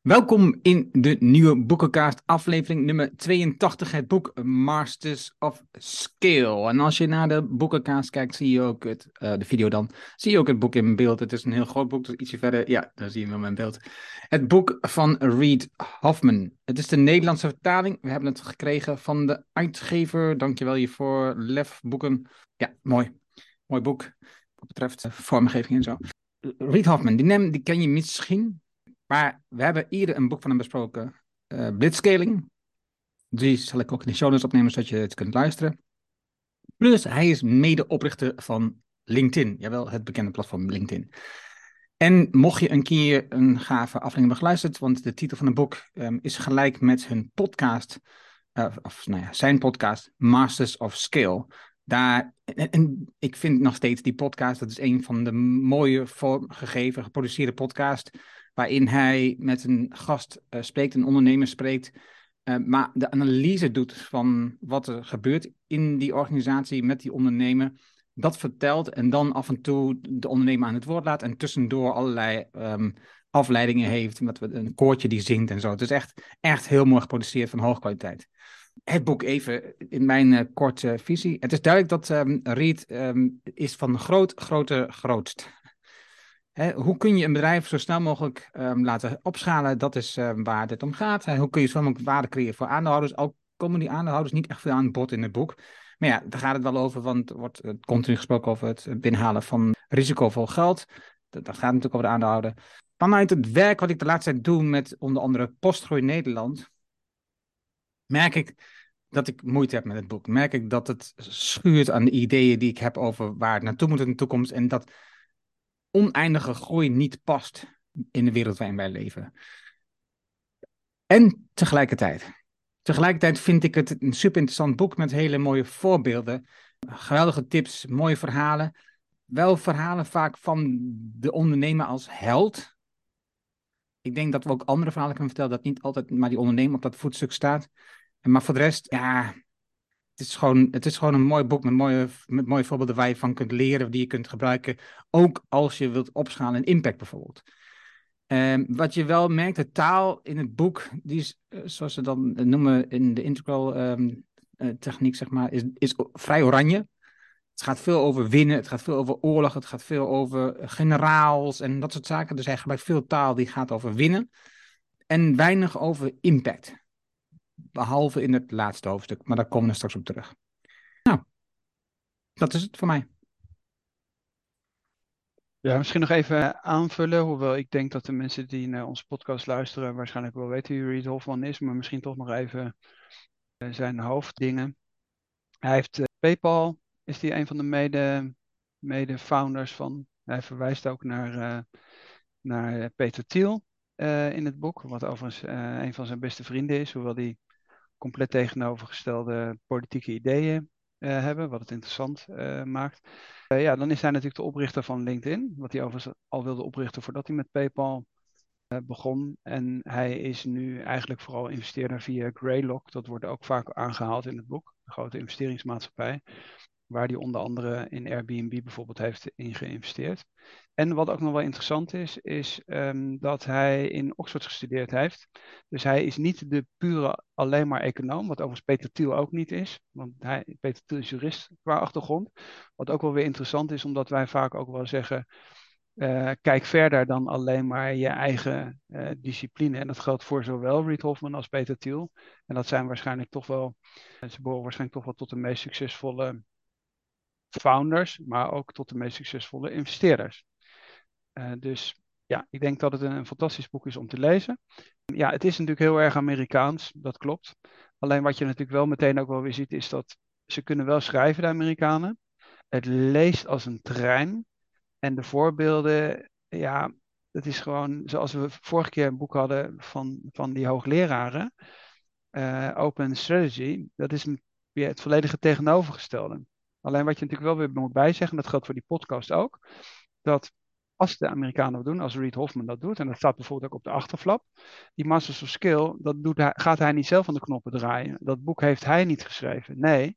Welkom in de nieuwe Boekencast, aflevering nummer 82, het boek Masters of Scale. En als je naar de Boekencast kijkt, zie je ook de video dan, zie je ook het boek in beeld. Het is een heel groot boek, dus ietsje verder, ja, daar zie je hem in beeld. Het boek van Reid Hoffman. Het is de Nederlandse vertaling, we hebben het gekregen van de uitgever. Dankjewel hiervoor, Lefboeken. Ja, mooi. Mooi boek, wat betreft vormgeving en zo. Reid Hoffman, die naam die ken je misschien. Maar we hebben eerder een boek van hem besproken, Blitzscaling. Die zal ik ook in de show notes opnemen, zodat je het kunt luisteren. Plus, hij is medeoprichter van LinkedIn. Jawel, het bekende platform LinkedIn. En mocht je een keer een gave aflevering hebben geluisterd, want de titel van het boek is gelijk met hun podcast, zijn podcast, Masters of Scale. En ik vind nog steeds die podcast, dat is een van de mooie vormgegeven, geproduceerde podcast, waarin hij met een gast spreekt, een ondernemer spreekt, maar de analyse doet van wat er gebeurt in die organisatie met die ondernemer. Dat vertelt en dan af en toe de ondernemer aan het woord laat en tussendoor allerlei afleidingen heeft, met een koortje die zingt en zo. Het is echt heel mooi geproduceerd, van hoge kwaliteit. Het boek even in mijn korte visie. Het is duidelijk dat Reid is van groot, grote, grootst. Hoe kun je een bedrijf zo snel mogelijk laten opschalen? Dat is waar dit om gaat. Hoe kun je zo snel mogelijk waarde creëren voor aandeelhouders? Al komen die aandeelhouders niet echt veel aan bod in het boek. Maar ja, daar gaat het wel over, want er wordt continu gesproken over het binnenhalen van risicovol geld. Dat gaat natuurlijk over de aandeelhouder. Vanuit het werk wat ik de laatste tijd doe met onder andere Postgroei Nederland, merk ik dat ik moeite heb met het boek. Merk ik dat het schuurt aan de ideeën die ik heb over waar het naartoe moet in de toekomst. En dat oneindige groei niet past in de wereld waarin wij leven. En tegelijkertijd vind ik het een super interessant boek met hele mooie voorbeelden, geweldige tips, mooie verhalen. Wel verhalen vaak van de ondernemer als held. Ik denk dat we ook andere verhalen kunnen vertellen, dat niet altijd maar die ondernemer op dat voetstuk staat. Maar voor de rest, ja, het is gewoon een mooi boek met mooie voorbeelden waar je van kunt leren, die je kunt gebruiken, ook als je wilt opschalen in impact bijvoorbeeld. Wat je wel merkt, de taal in het boek, die is, zoals ze dan noemen in de integral techniek, zeg maar, is vrij oranje. Het gaat veel over winnen, het gaat veel over oorlog, het gaat veel over generaals en dat soort zaken. Dus hij gebruikt veel taal die gaat over winnen en weinig over impact. Behalve in het laatste hoofdstuk, maar daar komen we straks op terug. Nou, dat is het voor mij. Ja, misschien nog even aanvullen, hoewel ik denk dat de mensen die naar onze podcast luisteren waarschijnlijk wel weten wie Reid Hoffman is, maar misschien toch nog even zijn hoofddingen. Hij heeft PayPal, is hij een van de mede-founders van. Hij verwijst ook naar Peter Thiel in het boek, wat overigens een van zijn beste vrienden is, hoewel die compleet tegenovergestelde politieke ideeën hebben, wat het interessant maakt. Dan is hij natuurlijk de oprichter van LinkedIn, wat hij overigens al wilde oprichten voordat hij met PayPal begon. En hij is nu eigenlijk vooral investeerder via Greylock. Dat wordt ook vaak aangehaald in het boek, een grote investeringsmaatschappij, waar hij onder andere in Airbnb bijvoorbeeld heeft ingeïnvesteerd. En wat ook nog wel interessant is dat hij in Oxford gestudeerd heeft. Dus hij is niet de pure alleen maar econoom, wat overigens Peter Thiel ook niet is. Want Peter Thiel is jurist qua achtergrond. Wat ook wel weer interessant is, omdat wij vaak ook wel zeggen, kijk verder dan alleen maar je eigen discipline. En dat geldt voor zowel Reid Hoffman als Peter Thiel. En dat zijn waarschijnlijk toch wel, ze behoren waarschijnlijk toch wel tot de meest succesvolle founders, maar ook tot de meest succesvolle investeerders. Dus ja, ik denk dat het een fantastisch boek is om te lezen. Ja, het is natuurlijk heel erg Amerikaans, dat klopt. Alleen wat je natuurlijk wel meteen ook wel weer ziet, is dat ze kunnen wel schrijven, de Amerikanen. Het leest als een trein. En de voorbeelden, ja, dat is gewoon zoals we vorige keer een boek hadden van die hoogleraren. Open Strategy, dat is het volledige tegenovergestelde. Alleen wat je natuurlijk wel weer moet bijzeggen, dat geldt voor die podcast ook, dat als de Amerikanen dat doen, als Reid Hoffman dat doet, en dat staat bijvoorbeeld ook op de achterflap, die Masters of Skill, dat gaat hij niet zelf aan de knoppen draaien. Dat boek heeft hij niet geschreven. Nee,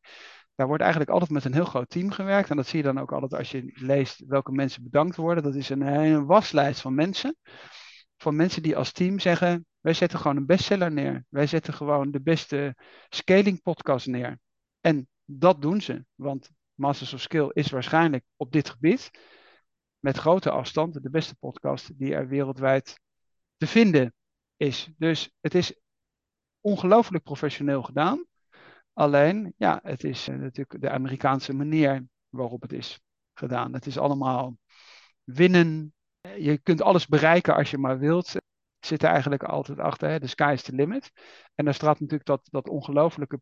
daar wordt eigenlijk altijd met een heel groot team gewerkt. En dat zie je dan ook altijd als je leest welke mensen bedankt worden. Dat is een waslijst van mensen die als team zeggen, Wij zetten gewoon een bestseller neer. Wij zetten gewoon de beste scaling podcast neer. En dat doen ze. Want Masters of Scale is waarschijnlijk op dit gebied met grote afstand de beste podcast die er wereldwijd te vinden is. Dus het is ongelooflijk professioneel gedaan. Alleen, ja, het is natuurlijk de Amerikaanse manier waarop het is gedaan. Het is allemaal winnen. Je kunt alles bereiken als je maar wilt. Zit er eigenlijk altijd achter, hè? The sky is the limit. En daar straalt natuurlijk dat ongelooflijke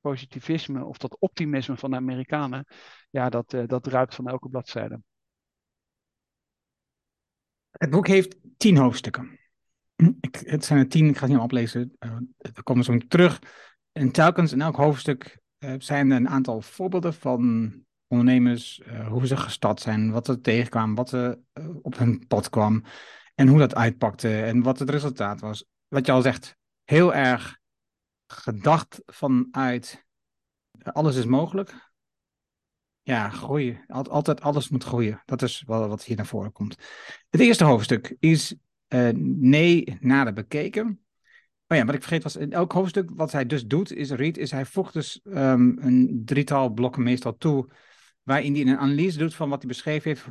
positivisme of dat optimisme van de Amerikanen. Ja, dat druipt van elke bladzijde. Het boek heeft 10 hoofdstukken. Het zijn er 10, ik ga het niet oplezen. We komen zo terug. En telkens in elk hoofdstuk zijn er een aantal voorbeelden van ondernemers. Hoe ze gestart zijn, wat er tegenkwam, wat er op hun pad kwam. En hoe dat uitpakte en wat het resultaat was. Wat je al zegt, heel erg gedacht vanuit alles is mogelijk. Ja, groeien. Altijd alles moet groeien. Dat is wel wat hier naar voren komt. Het eerste hoofdstuk is nee nader bekeken. Oh ja, wat ik vergeet was, in elk hoofdstuk wat hij dus doet, is hij voegt dus een 3-tal blokken meestal toe, waarin hij een analyse doet van wat hij beschreven heeft,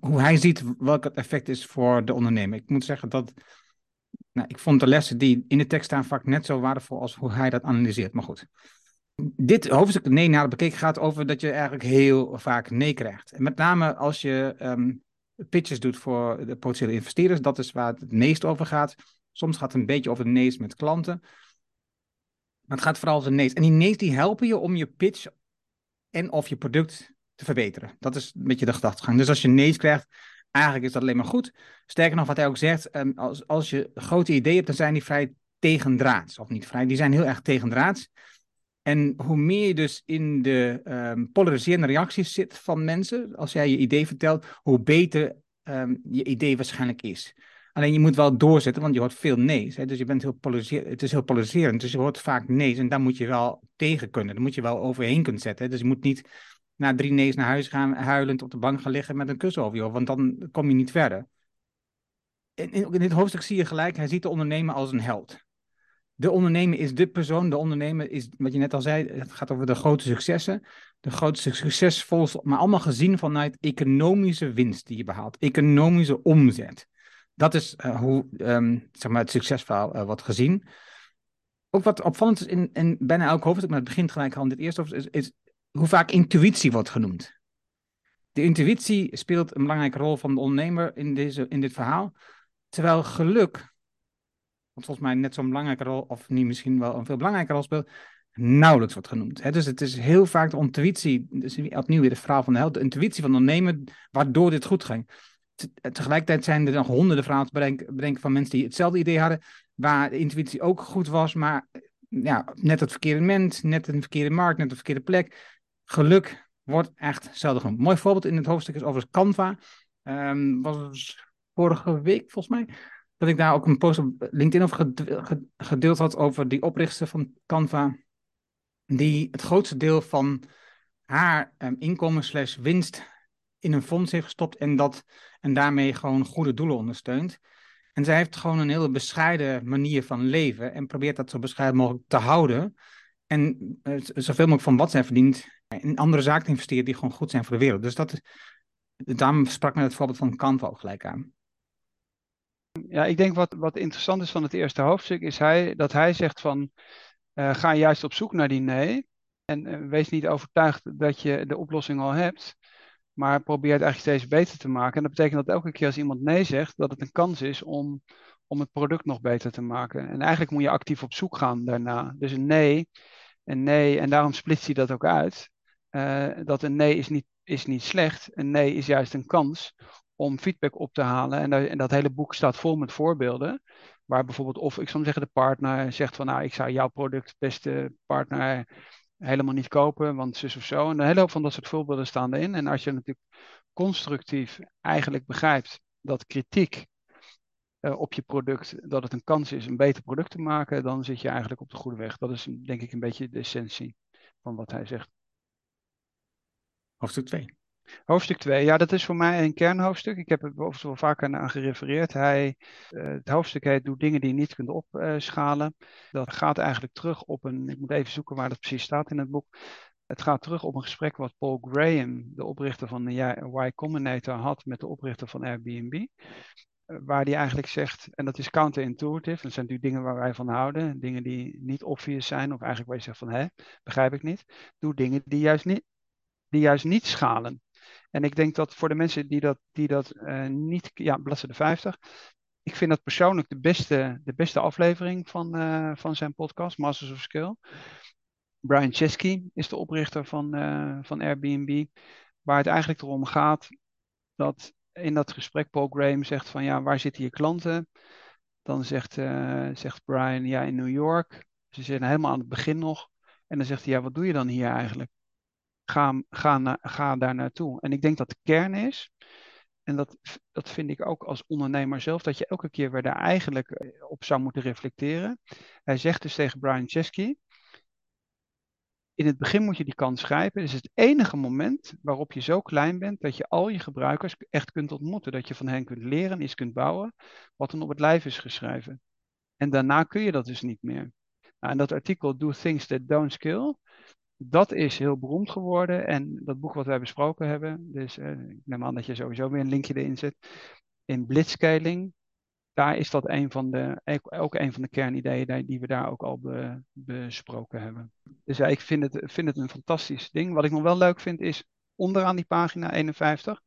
hoe hij ziet welk het effect is voor de ondernemer. Ik moet zeggen dat ik vond de lessen die in de tekst staan vaak net zo waardevol als hoe hij dat analyseert. Maar goed, dit hoofdstuk nee nader bekeken gaat over dat je eigenlijk heel vaak nee krijgt. En met name als je pitches doet voor de potentiële investeerders, dat is waar het meest over gaat. Soms gaat het een beetje over de nee's met klanten. Maar het gaat vooral over de nee's. En die nee's die helpen je om je pitch en of je product te verbeteren. Dat is een beetje de gedachtegang. Dus als je nee's krijgt, eigenlijk is dat alleen maar goed. Sterker nog, wat hij ook zegt, als je grote ideeën hebt, dan zijn die vrij tegendraads. Of niet vrij, die zijn heel erg tegendraads. En hoe meer je dus in de polariserende reacties zit van mensen, als jij je idee vertelt, hoe beter je idee waarschijnlijk is. Alleen je moet wel doorzetten, want je hoort veel nee's. Hè? Dus je bent het is heel polariserend. Dus je hoort vaak nee's en daar moet je wel tegen kunnen. Daar moet je wel overheen kunnen zetten. Hè? Dus je moet niet na 3 nee's naar huis gaan, huilend op de bank gaan liggen met een kus over je hoofd, want dan kom je niet verder. In dit hoofdstuk zie je gelijk, hij ziet de ondernemer als een held. De ondernemer is de persoon, de ondernemer is, wat je net al zei, het gaat over de grote successen. De grote succesvolste, maar allemaal gezien vanuit economische winst die je behaalt. Economische omzet. Dat is hoe het succesverhaal wordt gezien. Ook wat opvallend is in bijna elk hoofdstuk, maar het begint gelijk al in dit eerste hoofdstuk, is hoe vaak intuïtie wordt genoemd. De intuïtie speelt een belangrijke rol van de ondernemer in dit verhaal. Terwijl geluk, wat volgens mij net zo'n belangrijke rol, of niet misschien wel een veel belangrijke rol speelt, nauwelijks wordt genoemd. Hè? Dus het is heel vaak de intuïtie, dus opnieuw weer het verhaal van de held, de intuïtie van de ondernemer, waardoor dit goed ging. Tegelijkertijd zijn er nog honderden verhalen te bedenken van mensen die hetzelfde idee hadden, waar de intuïtie ook goed was, maar ja, net het verkeerde moment, net een verkeerde markt, net de verkeerde plek. Geluk wordt echt zelden genoemd. Een mooi voorbeeld in het hoofdstuk is overigens Canva. Was vorige week volgens mij dat ik daar ook een post op LinkedIn over gedeeld had over die oprichter van Canva, die het grootste deel van haar inkomen / winst in een fonds heeft gestopt en daarmee gewoon goede doelen ondersteunt. En zij heeft gewoon een hele bescheiden manier van leven en probeert dat zo bescheiden mogelijk te houden. En zoveel mogelijk van wat zij verdient in andere zaken investeert die gewoon goed zijn voor de wereld. Dus daarom sprak me het voorbeeld van Canva ook gelijk aan. Ja, ik denk wat interessant is van het eerste hoofdstuk is dat hij zegt van ga juist op zoek naar die nee en wees niet overtuigd dat je de oplossing al hebt. Maar probeer het eigenlijk steeds beter te maken. En dat betekent dat elke keer als iemand nee zegt, dat het een kans is om het product nog beter te maken. En eigenlijk moet je actief op zoek gaan daarna. Dus een nee, en daarom splitst hij dat ook uit. Dat een nee is niet slecht. Een nee is juist een kans om feedback op te halen. En dat hele boek staat vol met voorbeelden. Waar bijvoorbeeld, of ik zou zeggen, de partner zegt van, nou, ik zou jouw product, beste partner, helemaal niet kopen, want zus of zo. En een hele hoop van dat soort voorbeelden staan erin. En als je natuurlijk constructief eigenlijk begrijpt dat kritiek op je product, dat het een kans is een beter product te maken, dan zit je eigenlijk op de goede weg. Dat is denk ik een beetje de essentie van wat hij zegt. Hoofdstuk 2. Hoofdstuk 2, ja, dat is voor mij een kernhoofdstuk. Ik heb er overigens wel vaak aan gerefereerd. Het hoofdstuk heet Doe dingen die je niet kunt opschalen. Dat gaat eigenlijk terug op ik moet even zoeken waar dat precies staat in het boek. Het gaat terug op een gesprek wat Paul Graham, de oprichter van de Y Combinator, had met de oprichter van Airbnb. Waar hij eigenlijk zegt, en dat is counterintuitive, dat zijn natuurlijk dingen waar wij van houden. Dingen die niet obvious zijn, of eigenlijk waar je zegt van, begrijp ik niet. Doe dingen die juist niet schalen. En ik denk dat voor de mensen die dat niet... Ja, bladzijde 50. Ik vind dat persoonlijk de beste aflevering van zijn podcast, Masters of Scale. Brian Chesky is de oprichter van Airbnb. Waar het eigenlijk erom gaat dat in dat gesprek Paul Graham zegt van, ja, waar zitten je klanten? Dan zegt Brian, ja, in New York. Ze zitten helemaal aan het begin nog. En dan zegt hij, ja, wat doe je dan hier eigenlijk? Ga daar naartoe. En ik denk dat de kern is, en dat vind ik ook als ondernemer zelf, dat je elke keer weer daar eigenlijk op zou moeten reflecteren. Hij zegt dus tegen Brian Chesky, in het begin moet je die kans grijpen. Het is het enige moment waarop je zo klein bent dat je al je gebruikers echt kunt ontmoeten. Dat je van hen kunt leren, iets kunt bouwen, wat dan op het lijf is geschreven. En daarna kun je dat dus niet meer. Nou, en dat artikel Do Things That Don't Scale, dat is heel beroemd geworden. En dat boek wat wij besproken hebben, dus ik neem aan dat je sowieso weer een linkje erin zet, in Blitzscaling, daar is dat ook een van de kernideeën die we daar ook al besproken hebben. Dus ja, ik vind het een fantastisch ding. Wat ik nog wel leuk vind is, onderaan die pagina 51,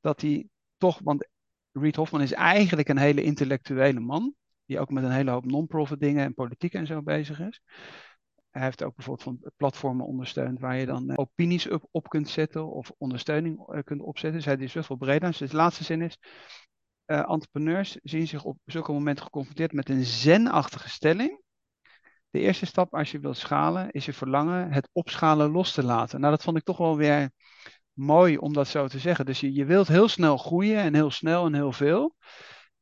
dat hij toch, want Reid Hoffman is eigenlijk een hele intellectuele man, die ook met een hele hoop non-profit dingen en politiek en zo bezig is. Hij heeft ook bijvoorbeeld van platformen ondersteund waar je dan opinies op kunt zetten of ondersteuning kunt opzetten. Dus hij is best wel breed. Dus de laatste zin is, entrepreneurs zien zich op zulke momenten geconfronteerd met een zen-achtige stelling. De eerste stap als je wilt schalen is je verlangen het opschalen los te laten. Nou, dat vond ik toch wel weer mooi om dat zo te zeggen. Dus je wilt heel snel groeien en heel snel en heel veel.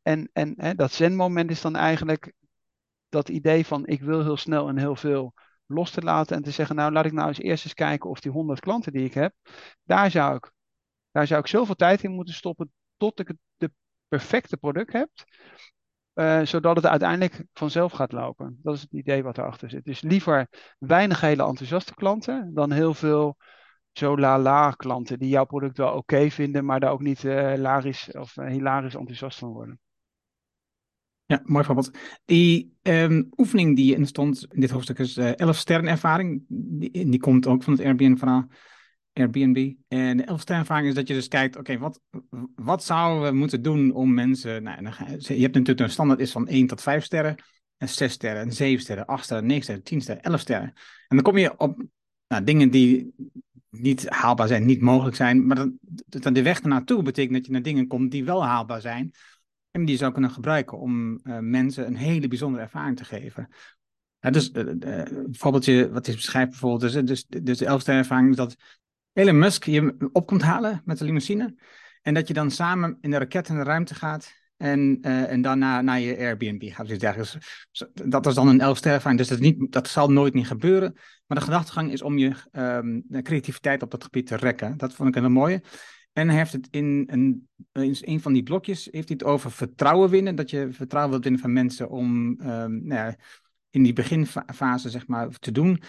En dat zen-moment is dan eigenlijk dat idee van ik wil heel snel en heel veel los te laten en te zeggen, nou, laat ik nou eens kijken of die 100 klanten die ik heb, daar zou ik zoveel tijd in moeten stoppen tot ik het perfecte product heb, zodat het uiteindelijk vanzelf gaat lopen. Dat is het idee wat erachter zit. Dus liever weinig hele enthousiaste klanten dan heel veel zo la-la klanten die jouw product wel oké vinden, maar daar ook niet hilarisch enthousiast van worden. Ja, mooi voorbeeld. Die oefening die in stond in dit hoofdstuk is 11 sterrenervaring. Die komt ook van het Airbnb. En de 11 sterrenervaring is dat je dus kijkt, oké, wat zouden we moeten doen om mensen... Nou, je hebt natuurlijk een standaard is van 1 tot 5 sterren. En 6 sterren, en 7 sterren, 8 sterren, 9 sterren, 10 sterren, 11 sterren. En dan kom je op dingen die niet haalbaar zijn, niet mogelijk zijn. Maar dan de weg ernaartoe betekent dat je naar dingen komt die wel haalbaar zijn, en die je zou kunnen gebruiken om mensen een hele bijzondere ervaring te geven. Ja, dus een voorbeeldje wat is beschrijft bijvoorbeeld, dus de 11-sterren ervaring is dat Elon Musk je op komt halen met de limousine en dat je dan samen in de raket in de ruimte gaat en daarna naar je Airbnb gaat. Dus dat is dan een 11-sterren ervaring, dus dat zal nooit niet gebeuren. Maar de gedachtegang is om je creativiteit op dat gebied te rekken. Dat vond ik een hele mooie. En hij heeft het in een van die blokjes heeft hij het over vertrouwen winnen. Dat je vertrouwen wilt winnen van mensen om in die beginfase zeg maar, te doen.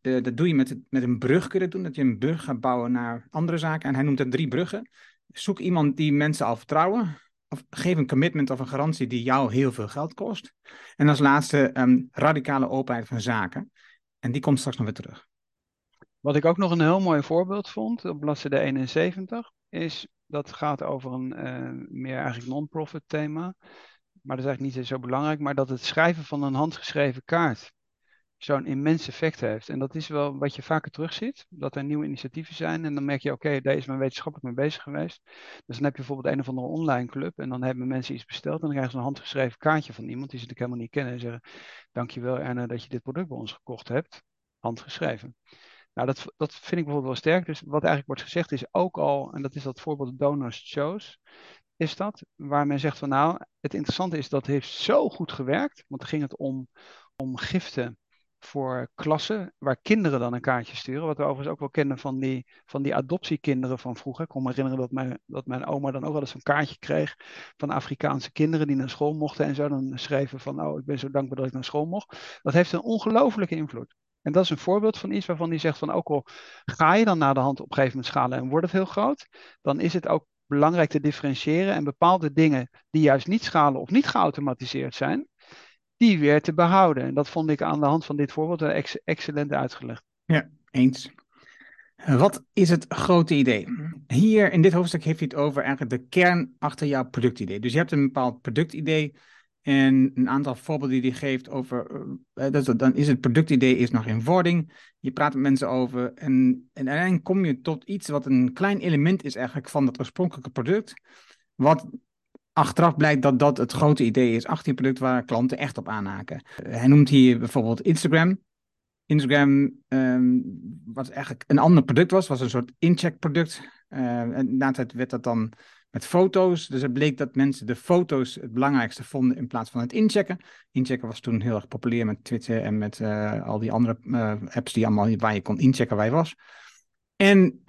Dat doe je met een brug kunnen doen. Dat je een brug gaat bouwen naar andere zaken. En hij noemt dat 3 bruggen. Zoek iemand die mensen al vertrouwen. Of geef een commitment of een garantie die jou heel veel geld kost. En als laatste radicale openheid van zaken. En die komt straks nog weer terug. Wat ik ook nog een heel mooi voorbeeld vond op bladzijde 71 is, dat gaat over een meer eigenlijk non-profit thema, maar dat is eigenlijk niet zo belangrijk, maar dat het schrijven van een handgeschreven kaart zo'n immens effect heeft. En dat is wel wat je vaker terugziet, dat er nieuwe initiatieven zijn en dan merk je, oké, daar is men wetenschappelijk mee bezig geweest. Dus dan heb je bijvoorbeeld een of andere online club en dan hebben mensen iets besteld en dan krijgen ze een handgeschreven kaartje van iemand die ze natuurlijk helemaal niet kennen en zeggen, dankjewel Erna dat je dit product bij ons gekocht hebt, handgeschreven. Nou, dat vind ik bijvoorbeeld wel sterk. Dus wat eigenlijk wordt gezegd is ook al, en dat is dat voorbeeld DonorsChoose, is dat waar men zegt van nou, het interessante is dat heeft zo goed gewerkt, want dan ging het om giften voor klassen waar kinderen dan een kaartje sturen. Wat we overigens ook wel kennen van die adoptiekinderen van vroeger. Ik kon me herinneren dat mijn oma dan ook wel eens een kaartje kreeg van Afrikaanse kinderen die naar school mochten en zo dan schreven van ik ben zo dankbaar dat ik naar school mocht. Dat heeft een ongelofelijke invloed. En dat is een voorbeeld van iets waarvan die zegt van ook al ga je dan naar de hand op een gegeven moment schalen en wordt het heel groot, dan is het ook belangrijk te differentiëren en bepaalde dingen die juist niet schalen of niet geautomatiseerd zijn, die weer te behouden. En dat vond ik aan de hand van dit voorbeeld excellent uitgelegd. Ja, eens. Wat is het grote idee? Hier in dit hoofdstuk heeft hij het over eigenlijk de kern achter jouw productidee. Dus je hebt een bepaald productidee en een aantal voorbeelden die hij geeft over, dan is het productidee is nog in wording. Je praat met mensen over en uiteindelijk kom je tot iets wat een klein element is eigenlijk van dat oorspronkelijke product. Wat achteraf blijkt dat dat het grote idee is achter je product waar klanten echt op aanhaken. Hij noemt hier bijvoorbeeld Instagram. Instagram wat eigenlijk een ander product was een soort incheckproduct. En na tijd werd dat dan met foto's. Dus het bleek dat mensen de foto's het belangrijkste vonden in plaats van het inchecken. Inchecken was toen heel erg populair met Twitter en met al die andere apps die allemaal waar je kon inchecken waar je was. En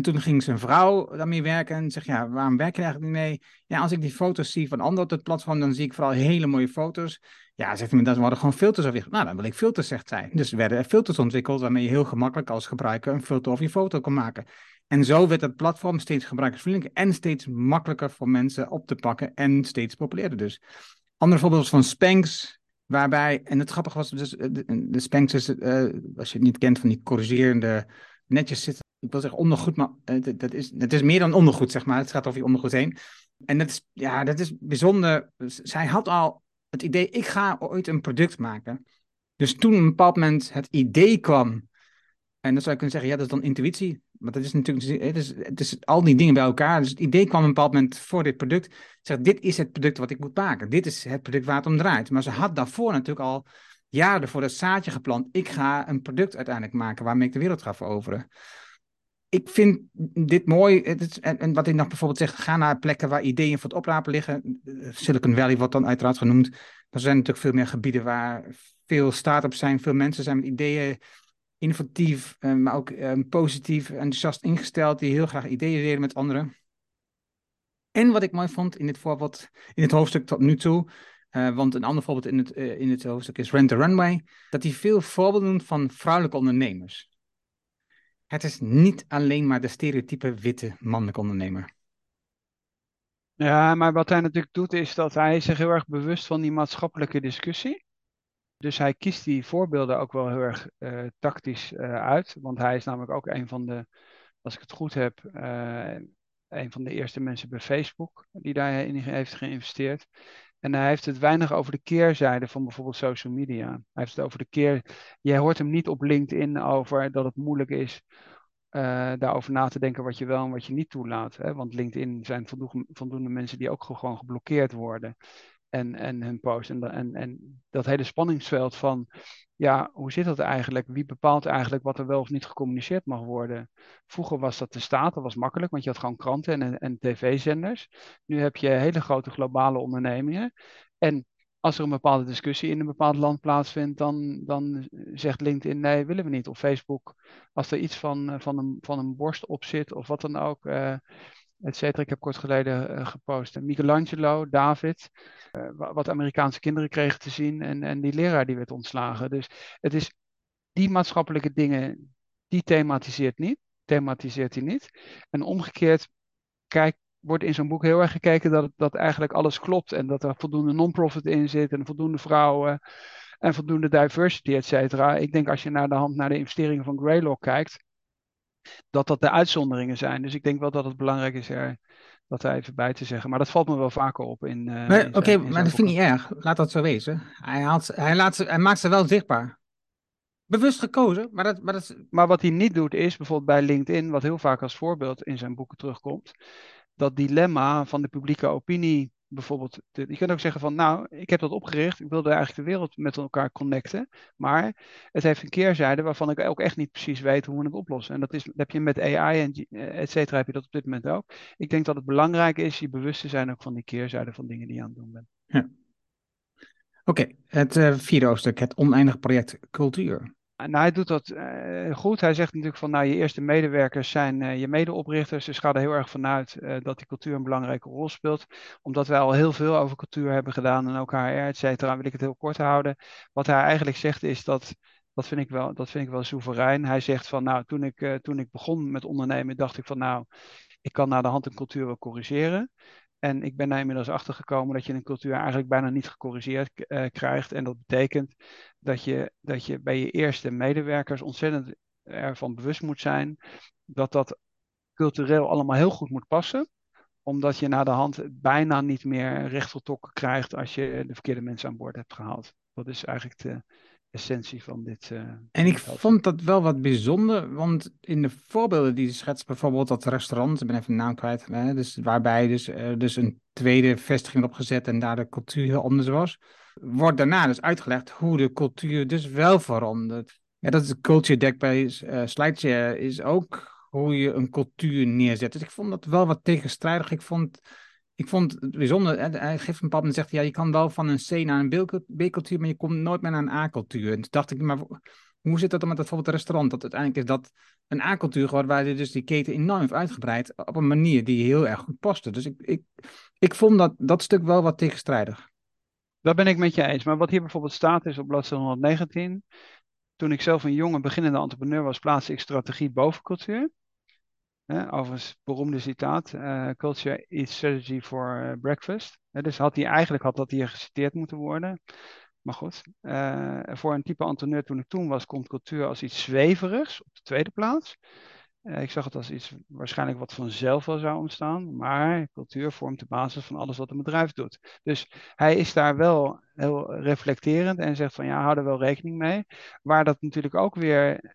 toen ging zijn vrouw daarmee werken en zegt, ja, waarom werk je er eigenlijk niet mee? Ja, als ik die foto's zie van anderen op het platform, dan zie ik vooral hele mooie foto's. Ja, zegt hij, dan worden gewoon filters afgelegd. Nou, dan wil ik filters, zegt zij. Dus werden er filters ontwikkeld waarmee je heel gemakkelijk als gebruiker een filter over je foto kon maken. En zo werd het platform steeds gebruikersvriendelijker en steeds makkelijker voor mensen op te pakken en steeds populairder dus. Ander voorbeeld was van Spanx, waarbij, en het grappige was, dus, de Spanx is, als je het niet kent, van die corrigerende netjes zitten. Ik wil zeggen ondergoed, maar dat is meer dan ondergoed, zeg maar. Het gaat over je ondergoed heen. En dat is bijzonder. Zij had al het idee, ik ga ooit een product maken. Dus toen op een bepaald moment het idee kwam. En dan zou je kunnen zeggen, ja, dat is dan intuïtie. Maar dat is natuurlijk, het is al die dingen bij elkaar. Dus het idee kwam op een bepaald moment voor dit product. Zegt, dit is het product wat ik moet maken. Dit is het product waar het om draait. Maar ze had daarvoor natuurlijk al jaren ervoor dat zaadje geplant. Ik ga een product uiteindelijk maken waarmee ik de wereld ga veroveren. Ik vind dit mooi. En wat ik nog bijvoorbeeld zeg, ga naar plekken waar ideeën voor het oprapen liggen. Silicon Valley wordt dan uiteraard genoemd. Er zijn natuurlijk veel meer gebieden waar veel start-ups zijn. Veel mensen zijn met ideeën innovatief, maar ook positief, enthousiast ingesteld. Die heel graag ideeën delen met anderen. En wat ik mooi vond in dit voorbeeld, in het hoofdstuk tot nu toe. Want een ander voorbeeld in het hoofdstuk is Rent the Runway. Dat hij veel voorbeelden noemt van vrouwelijke ondernemers. Het is niet alleen maar de stereotype witte mannelijke ondernemer. Ja, maar wat hij natuurlijk doet is dat hij zich heel erg bewust van die maatschappelijke discussie. Dus hij kiest die voorbeelden ook wel heel erg tactisch uit. Want hij is namelijk ook een van de, als ik het goed heb, een van de eerste mensen bij Facebook die daarin heeft geïnvesteerd. En hij heeft het weinig over de keerzijde van bijvoorbeeld social media. Hij heeft het over de jij hoort hem niet op LinkedIn over dat het moeilijk is daarover na te denken wat je wel en wat je niet toelaat. Hè? Want LinkedIn zijn voldoende mensen die ook gewoon geblokkeerd worden. En hun post. En dat hele spanningsveld van, ja, hoe zit dat eigenlijk? Wie bepaalt eigenlijk wat er wel of niet gecommuniceerd mag worden? Vroeger was dat de staat, dat was makkelijk, want je had gewoon kranten en tv-zenders. Nu heb je hele grote globale ondernemingen. En als er een bepaalde discussie in een bepaald land plaatsvindt, dan zegt LinkedIn, nee, willen we niet. Of Facebook, als er iets van een borst op zit of wat dan ook, etcetera. Ik heb kort geleden gepost. Michelangelo, David, wat Amerikaanse kinderen kregen te zien en die leraar die werd ontslagen. Dus het is die maatschappelijke dingen, die thematiseert hij niet. En omgekeerd, wordt in zo'n boek heel erg gekeken dat eigenlijk alles klopt en dat er voldoende non-profit in zit en voldoende vrouwen en voldoende diversity, etcetera. Ik denk als je naar de investeringen van Greylock kijkt, dat de uitzonderingen zijn. Dus ik denk wel dat het belangrijk is dat daar even bij te zeggen. Maar dat valt me wel vaker op. Oké, maar dat vind ik niet erg. Laat dat zo wezen. Hij maakt ze wel zichtbaar. Bewust gekozen. Maar wat hij niet doet is, bijvoorbeeld bij LinkedIn, wat heel vaak als voorbeeld in zijn boeken terugkomt, dat dilemma van de publieke opinie bijvoorbeeld. Je kunt ook zeggen van, nou, ik heb dat opgericht. Ik wilde eigenlijk de wereld met elkaar connecten. Maar het heeft een keerzijde waarvan ik ook echt niet precies weet hoe we het oplossen. En dat heb je met AI en et cetera, heb je dat op dit moment ook. Ik denk dat het belangrijk is je bewust te zijn ook van die keerzijde van dingen die je aan het doen bent. Ja. Oké, Het vierde hoofdstuk, het oneindig project cultuur. Nou, hij doet dat goed. Hij zegt natuurlijk van, nou, je eerste medewerkers zijn je medeoprichters. Dus ga er heel erg vanuit dat die cultuur een belangrijke rol speelt. Omdat wij al heel veel over cultuur hebben gedaan en ook HR, et cetera, wil ik het heel kort houden. Wat hij eigenlijk zegt is dat, dat vind ik wel soeverein. Hij zegt van, nou, toen ik begon met ondernemen, dacht ik van, nou, ik kan naar de hand een cultuur wel corrigeren. En ik ben daar inmiddels achter gekomen dat je een cultuur eigenlijk bijna niet gecorrigeerd krijgt. En dat betekent dat je bij je eerste medewerkers ontzettend ervan bewust moet zijn dat cultureel allemaal heel goed moet passen. Omdat je na de hand bijna niet meer recht voor tokken krijgt als je de verkeerde mensen aan boord hebt gehaald. Dat is eigenlijk de essentie van dit. En ik vond dat wel wat bijzonder, want in de voorbeelden die je schetst, bijvoorbeeld dat restaurant, ik ben even de naam kwijt, hè, dus waarbij dus een tweede vestiging opgezet en daar de cultuur heel anders was, wordt daarna dus uitgelegd hoe de cultuur dus wel verandert. Ja, dat is de culture deck bij Slideshare, is ook hoe je een cultuur neerzet. Dus ik vond dat wel wat tegenstrijdig. Ik vond het bijzonder, hij geeft een pap en zegt, ja, je kan wel van een C naar een B-cultuur, maar je komt nooit meer naar een A-cultuur. En toen dacht ik, maar hoe zit dat dan met bijvoorbeeld het restaurant? Dat uiteindelijk is dat een A-cultuur geworden, waar je dus die keten enorm heeft uitgebreid op een manier die heel erg goed paste. Dus ik vond dat stuk wel wat tegenstrijdig. Dat ben ik met je eens. Maar wat hier bijvoorbeeld staat is op bladzijde 119. Toen ik zelf een jonge beginnende entrepreneur was, plaatste ik strategie boven cultuur. Overigens, beroemde citaat, culture is strategy for breakfast. Dus had dat hier geciteerd moeten worden. Maar goed, voor een type entrepreneur toen was, komt cultuur als iets zweverigs op de tweede plaats. Ik zag het als iets waarschijnlijk wat vanzelf wel zou ontstaan. Maar cultuur vormt de basis van alles wat een bedrijf doet. Dus hij is daar wel heel reflecterend en zegt van, ja, hou er wel rekening mee. Waar dat natuurlijk ook weer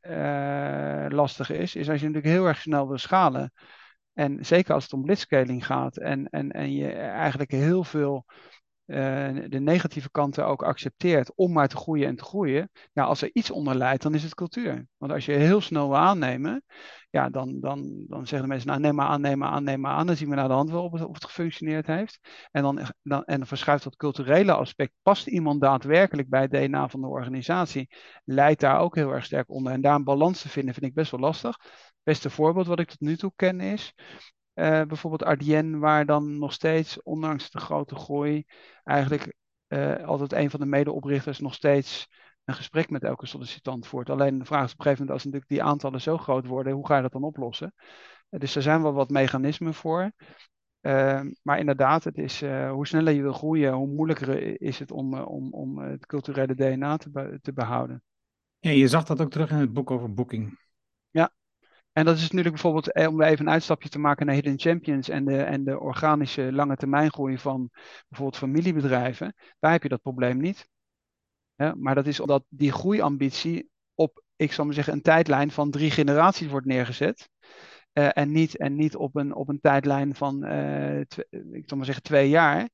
lastig is als je natuurlijk heel erg snel wil schalen. En zeker als het om blitzscaling gaat en je eigenlijk heel veel de negatieve kanten ook accepteert om maar te groeien. Nou, als er iets onder leidt, dan is het cultuur. Want als je heel snel wil aannemen, ja, dan zeggen de mensen, nou, neem maar aan. Dan zien we naar de hand wel of het gefunctioneerd heeft. En dan verschuift dat culturele aspect. Past iemand daadwerkelijk bij het DNA van de organisatie? Leidt daar ook heel erg sterk onder. En daar een balans te vinden, vind ik best wel lastig. Het beste voorbeeld wat ik tot nu toe ken is bijvoorbeeld Ardienne, waar dan nog steeds, ondanks de grote groei, eigenlijk altijd een van de medeoprichters nog steeds een gesprek met elke sollicitant voert. Alleen de vraag is op een gegeven moment, als natuurlijk die aantallen zo groot worden, hoe ga je dat dan oplossen? Dus er zijn wel wat mechanismen voor. Maar inderdaad, het is, hoe sneller je wil groeien, hoe moeilijker is het om het culturele DNA te behouden. Ja, je zag dat ook terug in het boek over boeking. Ja. En dat is natuurlijk bijvoorbeeld, om even een uitstapje te maken naar Hidden Champions en de organische lange termijn groei van bijvoorbeeld familiebedrijven, daar heb je dat probleem niet. Ja, maar dat is omdat die groeiambitie op, ik zal maar zeggen, een tijdlijn van 3 generaties wordt neergezet. En niet op een tijdlijn van, ik zal maar zeggen, 2 jaar.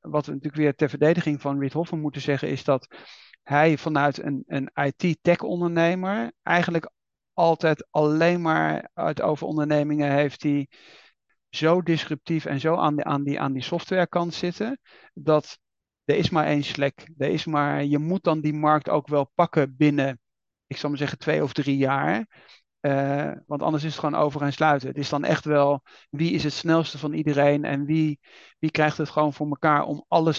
Wat we natuurlijk weer ter verdediging van Reid Hoffman moeten zeggen, is dat hij vanuit een IT-tech-ondernemer eigenlijk altijd alleen maar het over ondernemingen heeft die zo disruptief en zo aan die softwarekant zitten, dat er is maar één Slack. Je moet dan die markt ook wel pakken binnen, ik zal maar zeggen, 2 of 3 jaar. Want anders is het gewoon over en sluiten. Het is dan echt wel, wie is het snelste van iedereen en wie krijgt het gewoon voor elkaar om alles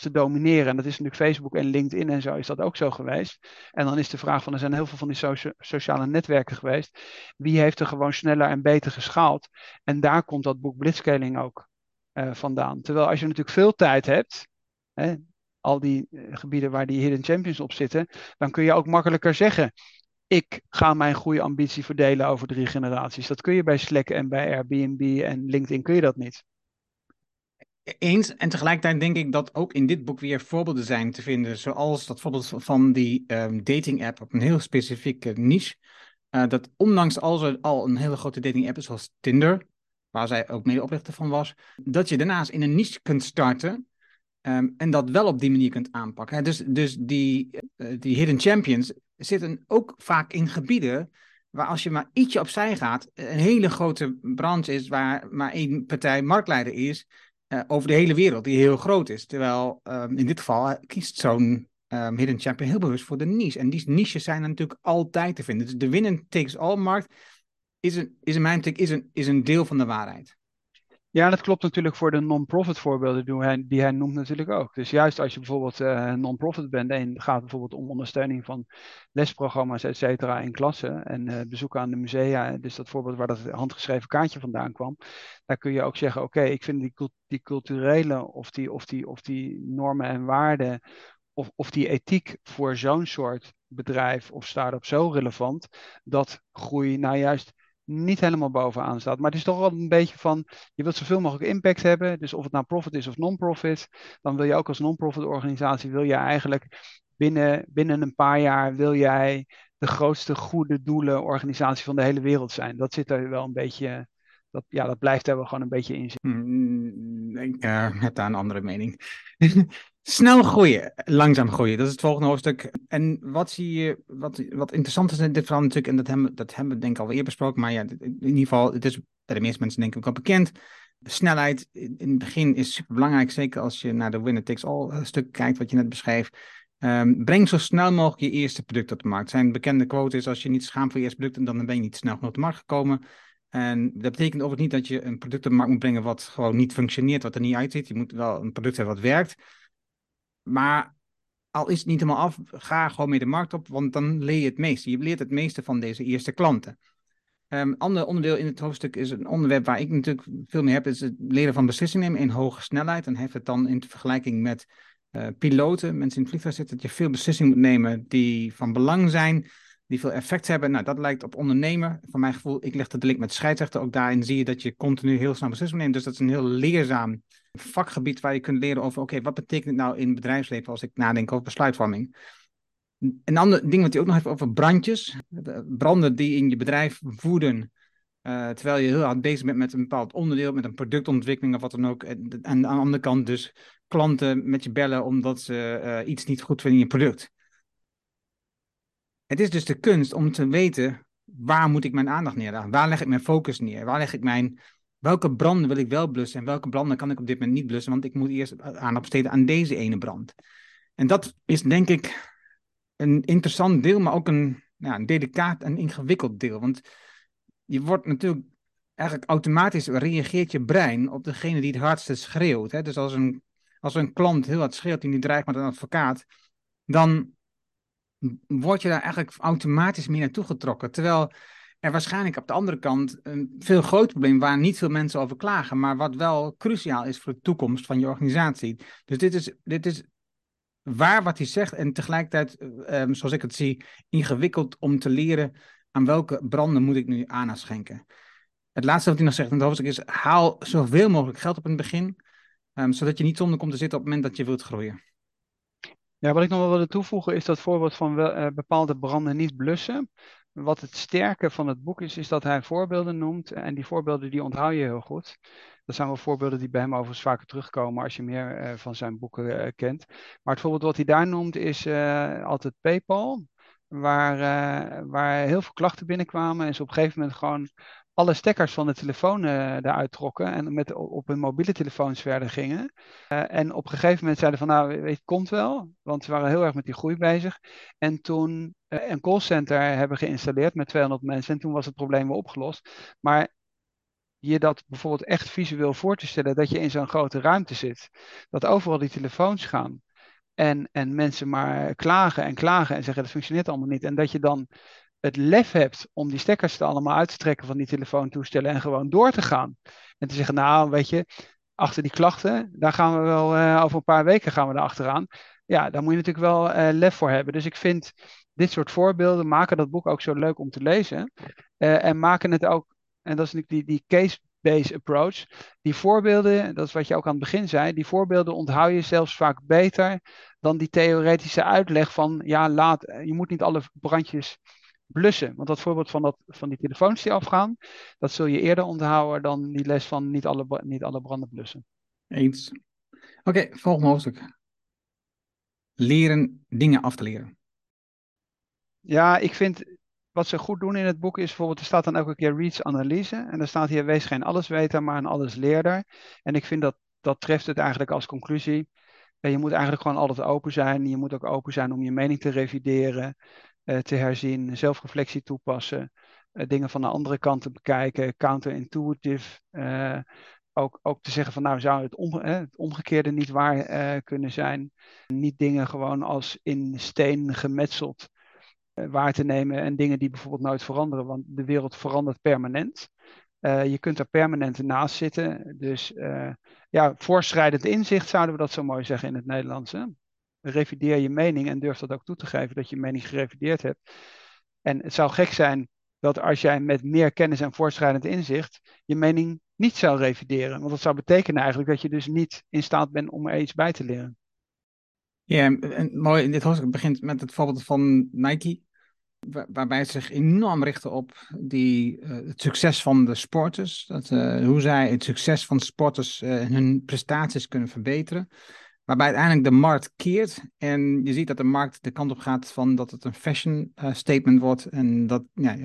te domineren. En dat is natuurlijk Facebook en LinkedIn en zo is dat ook zo geweest. En dan is de vraag van, er zijn heel veel van die sociale netwerken geweest. Wie heeft er gewoon sneller en beter geschaald? En daar komt dat boek Blitzscaling ook vandaan. Terwijl als je natuurlijk veel tijd hebt, hè, al die gebieden waar die Hidden Champions op zitten, dan kun je ook makkelijker zeggen, ik ga mijn groeiambitie verdelen over 3 generaties. Dat kun je bij Slack en bij Airbnb en LinkedIn kun je dat niet. Eens, en tegelijkertijd denk ik dat ook in dit boek weer voorbeelden zijn te vinden, zoals dat voorbeeld van die dating app op een heel specifieke niche, dat ondanks als er al een hele grote dating app is zoals Tinder, waar zij ook medeoprichter van was, dat je daarnaast in een niche kunt starten en dat wel op die manier kunt aanpakken. Hè? Dus die Hidden Champions zitten ook vaak in gebieden waar als je maar ietsje opzij gaat, een hele grote branche is waar maar één partij marktleider is. over de hele wereld die heel groot is. Terwijl in dit geval kiest zo'n hidden champion heel bewust voor de niche. En die niches zijn er natuurlijk altijd te vinden. Dus de winnen takes all markt is in mijn optiek een deel van de waarheid. Ja, dat klopt natuurlijk voor de non-profit voorbeelden die hij noemt natuurlijk ook. Dus juist als je bijvoorbeeld non-profit bent en gaat bijvoorbeeld om ondersteuning van lesprogramma's, et cetera, in klassen en bezoeken aan de musea. Dus dat voorbeeld waar dat handgeschreven kaartje vandaan kwam. Daar kun je ook zeggen, oké, ik vind die culturele of die normen en waarden of die ethiek voor zo'n soort bedrijf of start-up zo relevant dat groei nou juist niet helemaal bovenaan staat. Maar het is toch wel een beetje van, je wilt zoveel mogelijk impact hebben. Dus of het nou profit is of non-profit, dan wil je ook als non-profit organisatie, wil je eigenlijk binnen een paar jaar, wil jij de grootste goede doelen organisatie van de hele wereld zijn. Dat zit er wel een beetje, dat blijft er wel gewoon een beetje in zitten. Ik heb daar een andere mening. Snel groeien, langzaam groeien, dat is het volgende hoofdstuk. En wat zie je, wat interessant is in dit verhaal natuurlijk, en dat hebben we denk ik al eerder besproken, maar ja, in ieder geval, het is bij de meeste mensen denk ik ook al bekend. Snelheid in het begin is super belangrijk, zeker als je naar de winner takes all stuk kijkt, wat je net beschreef. Breng zo snel mogelijk je eerste product op de markt. Zijn bekende quote is, als je niet schaamt voor je eerste product, dan ben je niet snel genoeg op de markt gekomen. En dat betekent overigens niet dat je een product op de markt moet brengen wat gewoon niet functioneert, wat er niet uitziet. Je moet wel een product hebben wat werkt. Maar al is het niet helemaal af, ga gewoon mee de markt op, want dan leer je het meeste. Je leert het meeste van deze eerste klanten. Ander onderdeel in het hoofdstuk is een onderwerp waar ik natuurlijk veel mee heb, is het leren van beslissingen nemen in hoge snelheid. En heeft het dan in vergelijking met piloten, mensen in het vliegtuig zitten, dat je veel beslissingen moet nemen die van belang zijn, die veel effect hebben. Nou, dat lijkt op ondernemen. Van mijn gevoel, ik leg dat de link met scheidsrechten. Ook daarin zie je dat je continu heel snel beslissingen neemt. Dus dat is een heel leerzaam vakgebied waar je kunt leren over, oké, wat betekent het nou in het bedrijfsleven als ik nadenk over besluitvorming? Een ander ding wat hij ook nog heeft over brandjes. Branden die in je bedrijf woeden, terwijl je heel hard bezig bent met een bepaald onderdeel, met een productontwikkeling of wat dan ook. En aan de andere kant dus klanten met je bellen omdat ze iets niet goed vinden in je product. Het is dus de kunst om te weten, waar moet ik mijn aandacht neerleggen? Waar leg ik mijn focus neer? Welke branden wil ik wel blussen en welke branden kan ik op dit moment niet blussen? Want ik moet eerst aandacht besteden aan deze ene brand. En dat is denk ik een interessant deel, maar ook een delicaat en ingewikkeld deel. Want je wordt natuurlijk, eigenlijk automatisch reageert je brein op degene die het hardste schreeuwt. Hè? Dus als een klant heel hard schreeuwt en die dreigt met een advocaat, dan word je daar eigenlijk automatisch meer naartoe getrokken. Terwijl er waarschijnlijk op de andere kant een veel groot probleem waar niet veel mensen over klagen, maar wat wel cruciaal is voor de toekomst van je organisatie. Dus dit is waar wat hij zegt en tegelijkertijd, zoals ik het zie, ingewikkeld om te leren aan welke branden moet ik nu aandacht schenken. Het laatste wat hij nog zegt in het hoofdstuk is, haal zoveel mogelijk geld op in het begin, zodat je niet zonder komt te zitten op het moment dat je wilt groeien. Ja, wat ik nog wel wilde toevoegen is dat voorbeeld van bepaalde branden niet blussen. Wat het sterke van het boek is dat hij voorbeelden noemt. En die voorbeelden die onthoud je heel goed. Dat zijn wel voorbeelden die bij hem overigens vaker terugkomen als je meer van zijn boeken kent. Maar het voorbeeld wat hij daar noemt is altijd PayPal. Waar heel veel klachten binnenkwamen en ze op een gegeven moment gewoon alle stekkers van de telefoon eruit trokken en op hun mobiele telefoons verder gingen. En op een gegeven moment zeiden van, nou, het komt wel, want ze waren heel erg met die groei bezig. En toen een callcenter hebben geïnstalleerd met 200 mensen en toen was het probleem weer opgelost. Maar je dat bijvoorbeeld echt visueel voor te stellen, dat je in zo'n grote ruimte zit, dat overal die telefoons gaan. En mensen maar klagen en zeggen dat functioneert allemaal niet. En dat je dan het lef hebt om die stekkers er allemaal uit te trekken van die telefoontoestellen en gewoon door te gaan. En te zeggen, nou weet je, achter die klachten, daar gaan we wel, over een paar weken gaan we erachteraan. Ja, daar moet je natuurlijk wel lef voor hebben. Dus ik vind dit soort voorbeelden maken dat boek ook zo leuk om te lezen. En maken het ook, en dat is natuurlijk die case-based approach. Die voorbeelden, dat is wat je ook aan het begin zei, die voorbeelden onthoud je zelfs vaak beter dan die theoretische uitleg van, ja, je moet niet alle brandjes blussen. Want dat voorbeeld van die telefoons die afgaan, dat zul je eerder onthouden dan die les van niet alle branden blussen. Eens. Oké, volgende hoofdstuk. Leren dingen af te leren. Ja, ik vind wat ze goed doen in het boek is bijvoorbeeld, er staat dan elke keer Reid's analyse en daar staat hier, wees geen allesweter, maar een allesleerder. En ik vind dat dat treft het eigenlijk als conclusie. En je moet eigenlijk gewoon altijd open zijn. Je moet ook open zijn om je mening te revideren, te herzien, zelfreflectie toepassen, dingen van de andere kant te bekijken, counterintuitive. Ook te zeggen van nou zou het omgekeerde niet waar kunnen zijn. Niet dingen gewoon als in steen gemetseld waar te nemen en dingen die bijvoorbeeld nooit veranderen. Want de wereld verandert permanent. Je kunt er permanent naast zitten. Dus voorschrijdend inzicht zouden we dat zo mooi zeggen in het Nederlands. Hè? Revideer je mening en durf dat ook toe te geven dat je mening gerevideerd hebt. En het zou gek zijn dat als jij met meer kennis en voortschrijdend inzicht je mening niet zou revideren. Want dat zou betekenen eigenlijk dat je dus niet in staat bent om er iets bij te leren. Ja, en mooi. Dit hoofdstuk begint met het voorbeeld van Nike. Waarbij ze zich enorm richten op het succes van de sporters. Hoe zij het succes van sporters hun prestaties kunnen verbeteren. Waarbij uiteindelijk de markt keert. En je ziet dat de markt de kant op gaat van dat het een fashion statement wordt. En dat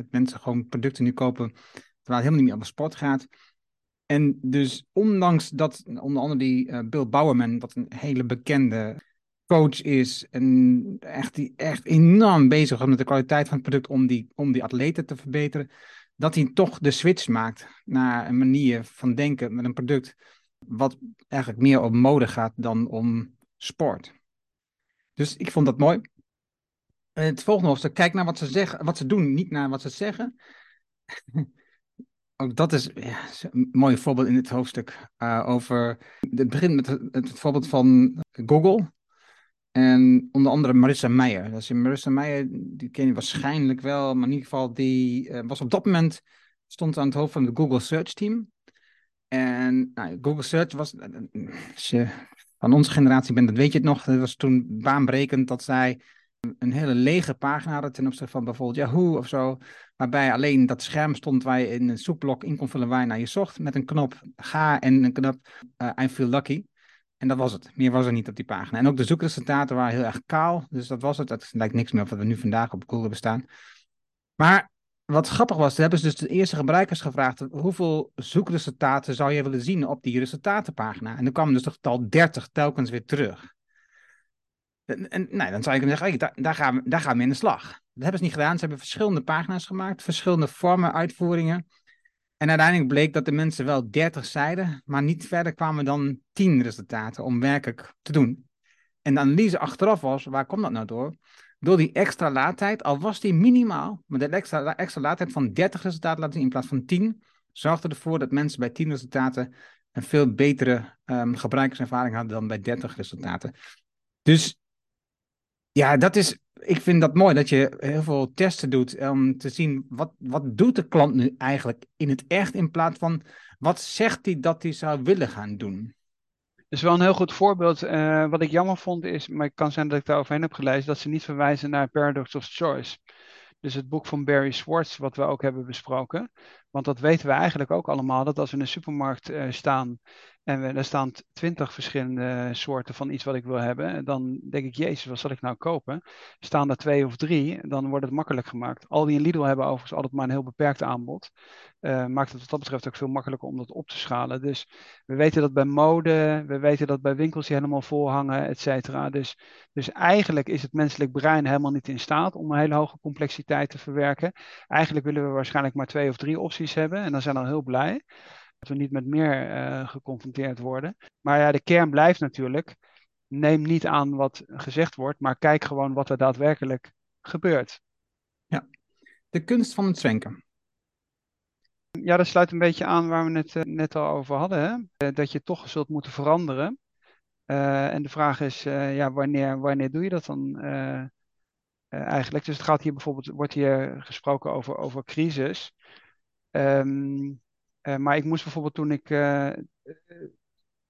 mensen gewoon producten nu kopen terwijl het helemaal niet meer over sport gaat. En dus ondanks dat onder andere die Bill Bowerman, wat een hele bekende coach is en die echt enorm bezig is met de kwaliteit van het product om die atleten te verbeteren, dat hij toch de switch maakt naar een manier van denken met een product wat eigenlijk meer om mode gaat dan om sport. Dus ik vond dat mooi. Het volgende hoofdstuk, kijk naar wat ze doen, niet naar wat ze zeggen. Ook dat is een mooi voorbeeld in dit hoofdstuk over... Het begint met het voorbeeld van Google. En onder andere Marissa Meijer. Dus Marissa Meijer, die ken je waarschijnlijk wel. Maar in ieder geval, die was op dat moment... stond aan het hoofd van de Google Search team. En Google Search was... Als je van onze generatie bent, dat weet je het nog. Dat was toen baanbrekend dat zij... een hele lege pagina hadden ten opzichte van bijvoorbeeld Yahoo of zo, waarbij alleen dat scherm stond waar je in een zoekblok in kon vullen waar je naar je zocht, met een knop ga en een knop I feel lucky. En dat was het. Meer was er niet op die pagina. En ook de zoekresultaten waren heel erg kaal, dus dat was het. Dat lijkt niks meer op wat we nu vandaag op Google bestaan. Maar wat grappig was, toen hebben ze dus de eerste gebruikers gevraagd, hoeveel zoekresultaten zou je willen zien op die resultatenpagina? En dan kwam dus het getal 30 telkens weer terug. En dan zou ik hem zeggen, daar gaan we in de slag. Dat hebben ze niet gedaan. Ze hebben verschillende pagina's gemaakt, verschillende vormen, uitvoeringen. En uiteindelijk bleek dat de mensen wel 30 zeiden, maar niet verder kwamen dan 10 resultaten om werkelijk te doen. En de analyse achteraf was, waar komt dat nou door? Door die extra laadtijd, al was die minimaal, maar de extra laadtijd van 30 resultaten laten zien in plaats van 10, zorgde ervoor dat mensen bij 10 resultaten een veel betere gebruikerservaring hadden dan bij 30 resultaten. Dus... ja, ik vind dat mooi dat je heel veel testen doet om te zien wat doet de klant nu eigenlijk in het echt in plaats van wat zegt hij dat hij zou willen gaan doen. Dat is wel een heel goed voorbeeld. Wat ik jammer vond is, maar het kan zijn dat ik daar overheen heb gelezen, dat ze niet verwijzen naar Paradox of Choice. Dus het boek van Barry Schwartz, wat we ook hebben besproken. Want dat weten we eigenlijk ook allemaal, dat als we in een supermarkt staan en daar staan 20 verschillende soorten van iets wat ik wil hebben, dan denk ik, jezus, wat zal ik nou kopen? Staan er 2 of 3, dan wordt het makkelijk gemaakt. Aldi en Lidl hebben overigens altijd maar een heel beperkt aanbod. Maakt het wat dat betreft ook veel makkelijker om dat op te schalen. Dus we weten dat bij mode, we weten dat bij winkels die helemaal vol hangen, et cetera. Dus eigenlijk is het menselijk brein helemaal niet in staat om een hele hoge complexiteit te verwerken. Eigenlijk willen we waarschijnlijk maar 2 of 3 opties hebben en dan zijn we al heel blij dat we niet met meer geconfronteerd worden. Maar ja, de kern blijft natuurlijk. Neem niet aan wat gezegd wordt, maar kijk gewoon wat er daadwerkelijk gebeurt. Ja, de kunst van het zwenken. Ja, dat sluit een beetje aan waar we het net al over hadden. Hè? Dat je toch zult moeten veranderen. En de vraag is, wanneer doe je dat dan eigenlijk? Dus het gaat hier bijvoorbeeld, wordt hier gesproken over crisis. Maar ik moest bijvoorbeeld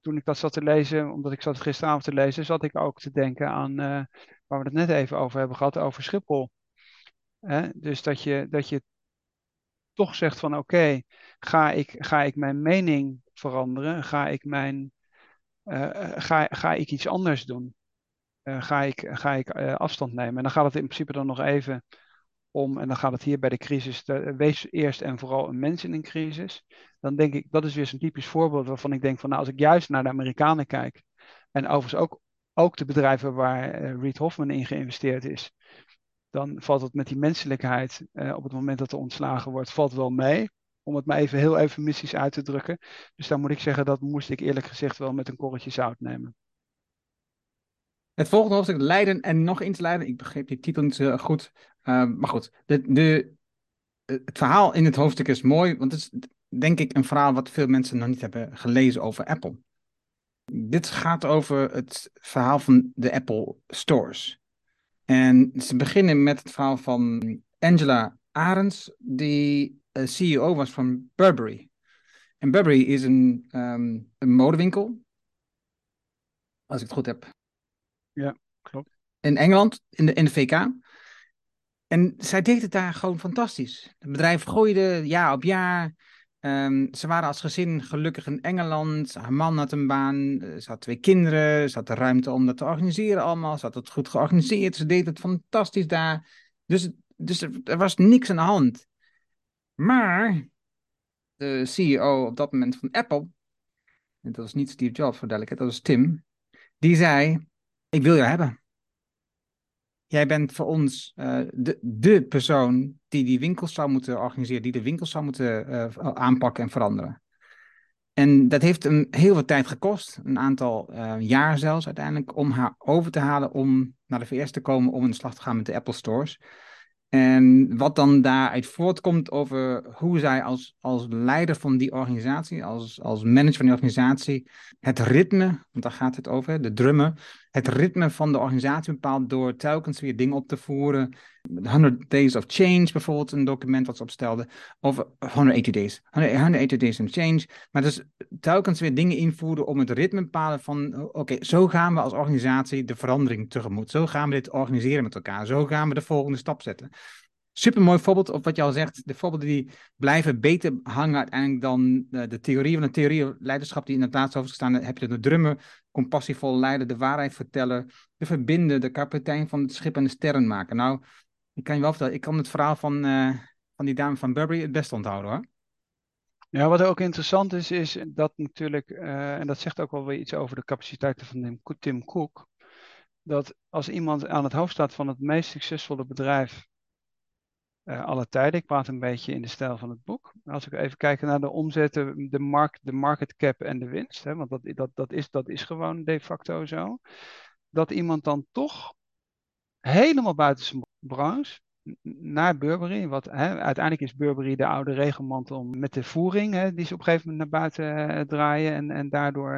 toen ik dat zat te lezen, omdat ik zat gisteravond te lezen, zat ik ook te denken aan waar we het net even over hebben gehad, over Schiphol. Dus dat je toch zegt van oké, ga ik mijn mening veranderen? Ga ik iets anders doen? Ga ik afstand nemen? En dan gaat het in principe dan nog even om, en dan gaat het hier bij de crisis, wees eerst en vooral een mens in een crisis. Dan denk ik, dat is weer zo'n typisch voorbeeld waarvan ik denk van, nou, als ik juist naar de Amerikanen kijk, en overigens ook de bedrijven waar Reid Hoffman in geïnvesteerd is, dan valt het met die menselijkheid op het moment dat er ontslagen wordt, valt wel mee. Om het maar even heel eufemistisch uit te drukken. Dus daar moet ik zeggen, dat moest ik eerlijk gezegd wel met een korreltje zout nemen. Het volgende hoofdstuk, leiden en nog eens leiden. Ik begreep die titel niet zo goed. Maar goed, het verhaal in het hoofdstuk is mooi. Want het is denk ik een verhaal wat veel mensen nog niet hebben gelezen over Apple. Dit gaat over het verhaal van de Apple Stores. En ze beginnen met het verhaal van Angela Arends, die CEO was van Burberry. En Burberry is een modewinkel, als ik het goed heb. Ja, klopt. In Engeland, in de VK. En zij deed het daar gewoon fantastisch. Het bedrijf groeide jaar op jaar. Ze waren als gezin gelukkig in Engeland. Haar man had een baan. Ze had 2 kinderen. Ze had de ruimte om dat te organiseren allemaal. Ze had het goed georganiseerd. Ze deed het fantastisch daar. Dus er was niks aan de hand. Maar de CEO op dat moment van Apple, en dat was niet Steve Jobs voor duidelijkheid, dat was Tim, die zei, ik wil jou hebben. Jij bent voor ons de persoon die winkels zou moeten organiseren, die de winkels zou moeten aanpakken en veranderen. En dat heeft hem heel wat tijd gekost, een aantal jaar zelfs uiteindelijk, om haar over te halen om naar de VS te komen om in de slag te gaan met de Apple Stores. En wat dan daaruit voortkomt over hoe zij als leider van die organisatie, als manager van die organisatie, het ritme, want daar gaat het over, de drummen, het ritme van de organisatie bepaalt door telkens weer dingen op te voeren. 100 Days of Change bijvoorbeeld, een document wat ze opstelde, over 180 Days of Change. Maar dus telkens weer dingen invoeren om het ritme te bepalen van, oké, zo gaan we als organisatie de verandering tegemoet. Zo gaan we dit organiseren met elkaar. Zo gaan we de volgende stap zetten. Supermooi voorbeeld op wat je al zegt. De voorbeelden die blijven beter hangen uiteindelijk dan de theorie. Want de theorie, leiderschap die in het laatste hoofdstuk staan, heb je de drummen, compassievol leiden, de waarheid vertellen, de verbinden, de kapitein van het schip en de sterren maken. Nou, ik kan je wel vertellen, ik kan het verhaal van die dame van Burberry het best onthouden hoor. Ja, wat ook interessant is, is dat natuurlijk, en dat zegt ook wel weer iets over de capaciteiten van Tim Cook, dat als iemand aan het hoofd staat van het meest succesvolle bedrijf alle tijden. Ik praat een beetje in de stijl van het boek. Als ik even kijk naar de omzetten, de market cap en de winst. Hè, want dat is gewoon de facto zo. Dat iemand dan toch helemaal buiten zijn branche naar Burberry. Wat, hè, uiteindelijk is Burberry de oude regenmantel met de voering. Hè, die ze op een gegeven moment naar buiten draaien. En daardoor.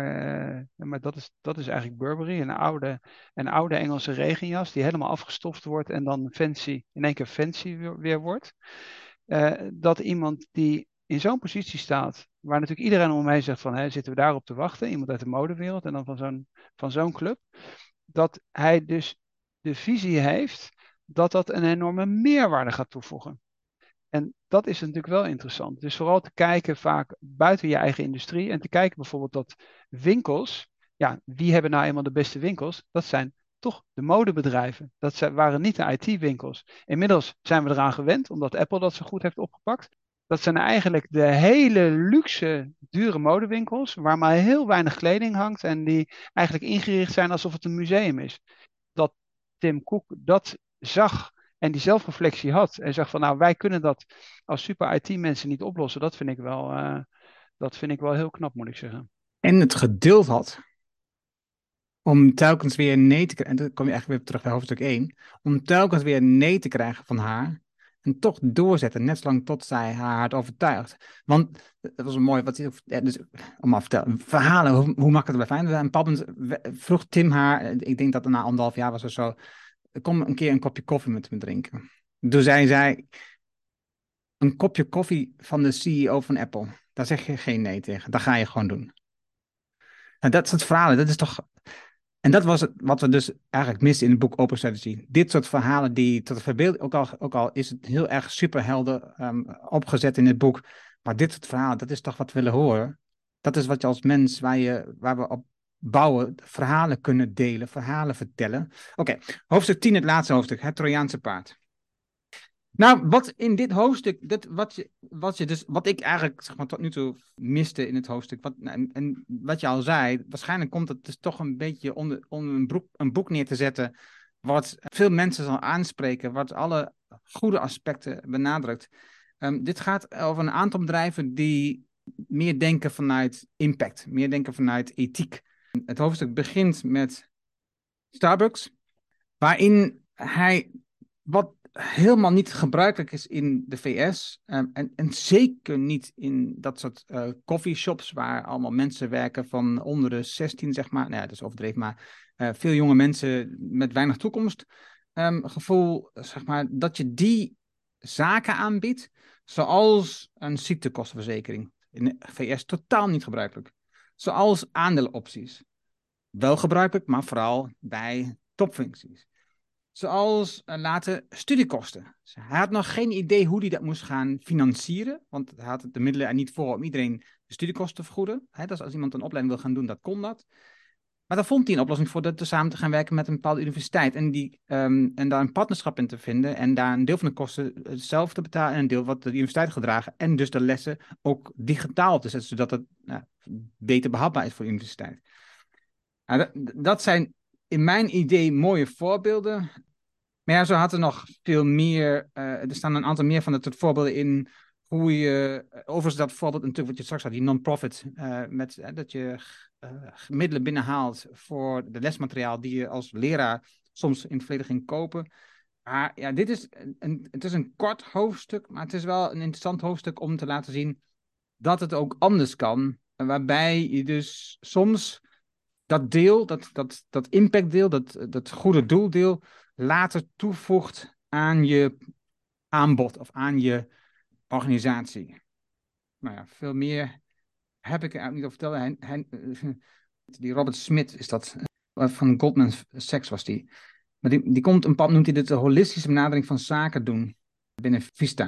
Maar dat is eigenlijk Burberry. Een oude Engelse regenjas. Die helemaal afgestoft wordt. En dan fancy, in één keer fancy weer wordt. Dat iemand die in zo'n positie staat. Waar natuurlijk iedereen omheen zegt van. Hè, zitten we daarop te wachten. Iemand uit de modewereld. En dan van zo'n club. Dat hij dus de visie heeft. Dat een enorme meerwaarde gaat toevoegen. En dat is natuurlijk wel interessant. Dus vooral te kijken vaak buiten je eigen industrie. En te kijken bijvoorbeeld dat winkels. Ja, wie hebben nou eenmaal de beste winkels? Dat zijn toch de modebedrijven. Dat waren niet de IT-winkels. Inmiddels zijn we eraan gewend. Omdat Apple dat zo goed heeft opgepakt. Dat zijn eigenlijk de hele luxe, dure modewinkels. Waar maar heel weinig kleding hangt. En die eigenlijk ingericht zijn alsof het een museum is. Dat Tim Cook dat zag en die zelfreflectie had en zag van nou wij kunnen dat als super IT mensen niet oplossen, dat vind ik wel heel knap moet ik zeggen. En het geduld had om telkens weer nee te krijgen, en dan kom je eigenlijk weer terug bij hoofdstuk 1, om telkens weer nee te krijgen van haar en toch doorzetten, net zolang tot zij haar had overtuigd. Want dat was een mooi, wat hij, dus, om maar te vertellen, verhalen, hoe makkelijk het blijft. En Pappens vroeg Tim haar, ik denk dat het na 1,5 jaar was of zo, kom een keer een kopje koffie met me drinken. Dus zij zei, een kopje koffie van de CEO van Apple. Daar zeg je geen nee tegen. Dat ga je gewoon doen. En dat soort verhalen, dat is toch... En dat was het, wat we dus eigenlijk misten in het boek Open Strategy. Dit soort verhalen die tot de verbeelding... Ook al is het heel erg superhelder opgezet in het boek. Maar dit soort verhalen, dat is toch wat we willen horen. Dat is wat je als mens, waar we op bouwen, verhalen kunnen delen, verhalen vertellen. Oké, hoofdstuk 10, het laatste hoofdstuk, het Trojaanse paard. Nou, wat in dit hoofdstuk, wat ik eigenlijk zeg maar, tot nu toe miste in het hoofdstuk, en wat je al zei, waarschijnlijk komt het dus toch een beetje om een boek neer te zetten wat veel mensen zal aanspreken, wat alle goede aspecten benadrukt. Dit gaat over een aantal bedrijven die meer denken vanuit impact, meer denken vanuit ethiek. Het hoofdstuk begint met Starbucks, waarin hij wat helemaal niet gebruikelijk is in de VS en zeker niet in dat soort coffeeshops waar allemaal mensen werken van onder de 16, zeg maar. Nou ja, dat is overdreven, maar veel jonge mensen met weinig toekomstgevoel, zeg maar, dat je die zaken aanbiedt, zoals een ziektekostenverzekering. In de VS totaal niet gebruikelijk. Zoals aandelenopties. Wel gebruikelijk, maar vooral bij topfuncties. Zoals later studiekosten. Hij had nog geen idee hoe hij dat moest gaan financieren. Want hij had de middelen er niet voor om iedereen de studiekosten te vergoeden. Dus als iemand een opleiding wil gaan doen, dat kon dat. Maar daar vond hij een oplossing voor, door samen te gaan werken met een bepaalde universiteit. En daar een partnerschap in te vinden. En daar een deel van de kosten zelf te betalen. En een deel wat de universiteit gedragen. En dus de lessen ook digitaal te zetten. Zodat het beter behapbaar is voor de universiteit. Nou, dat zijn in mijn idee mooie voorbeelden. Maar ja, zo had er nog veel meer. Er staan een aantal meer van dat soort voorbeelden in. Hoe je, overigens dat voorbeeld natuurlijk wat je straks had, die non-profit. Dat je middelen binnenhaalt voor de lesmateriaal die je als leraar soms in het verleden ging kopen. Maar ja, dit is het is een kort hoofdstuk, maar het is wel een interessant hoofdstuk om te laten zien dat het ook anders kan. Waarbij je dus soms dat deel, dat impactdeel, dat goede doeldeel later toevoegt aan je aanbod of aan je organisatie. Nou ja, veel meer heb ik er eigenlijk niet over verteld. Die Robert Smith is dat, van Goldman Sachs was die. Maar die komt een pad, noemt hij dit de holistische benadering van zaken doen binnen Vista.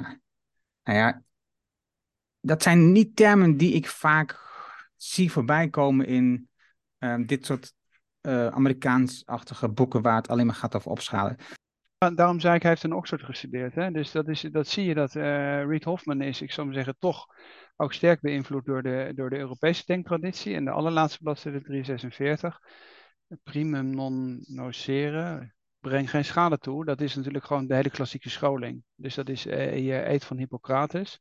Nou ja, dat zijn niet termen die ik vaak zie voorbij komen in dit soort Amerikaans-achtige boeken waar het alleen maar gaat over opschalen. Daarom zei ik, hij heeft in Oxford gestudeerd. Hè? Dus dat zie je dat Reid Hoffman is, ik zou maar zeggen, toch ook sterk beïnvloed door de Europese denktraditie. En de allerlaatste bladzijde 346, primum non nocere, breng geen schade toe. Dat is natuurlijk gewoon de hele klassieke scholing. Dus dat is je eed van Hippocrates.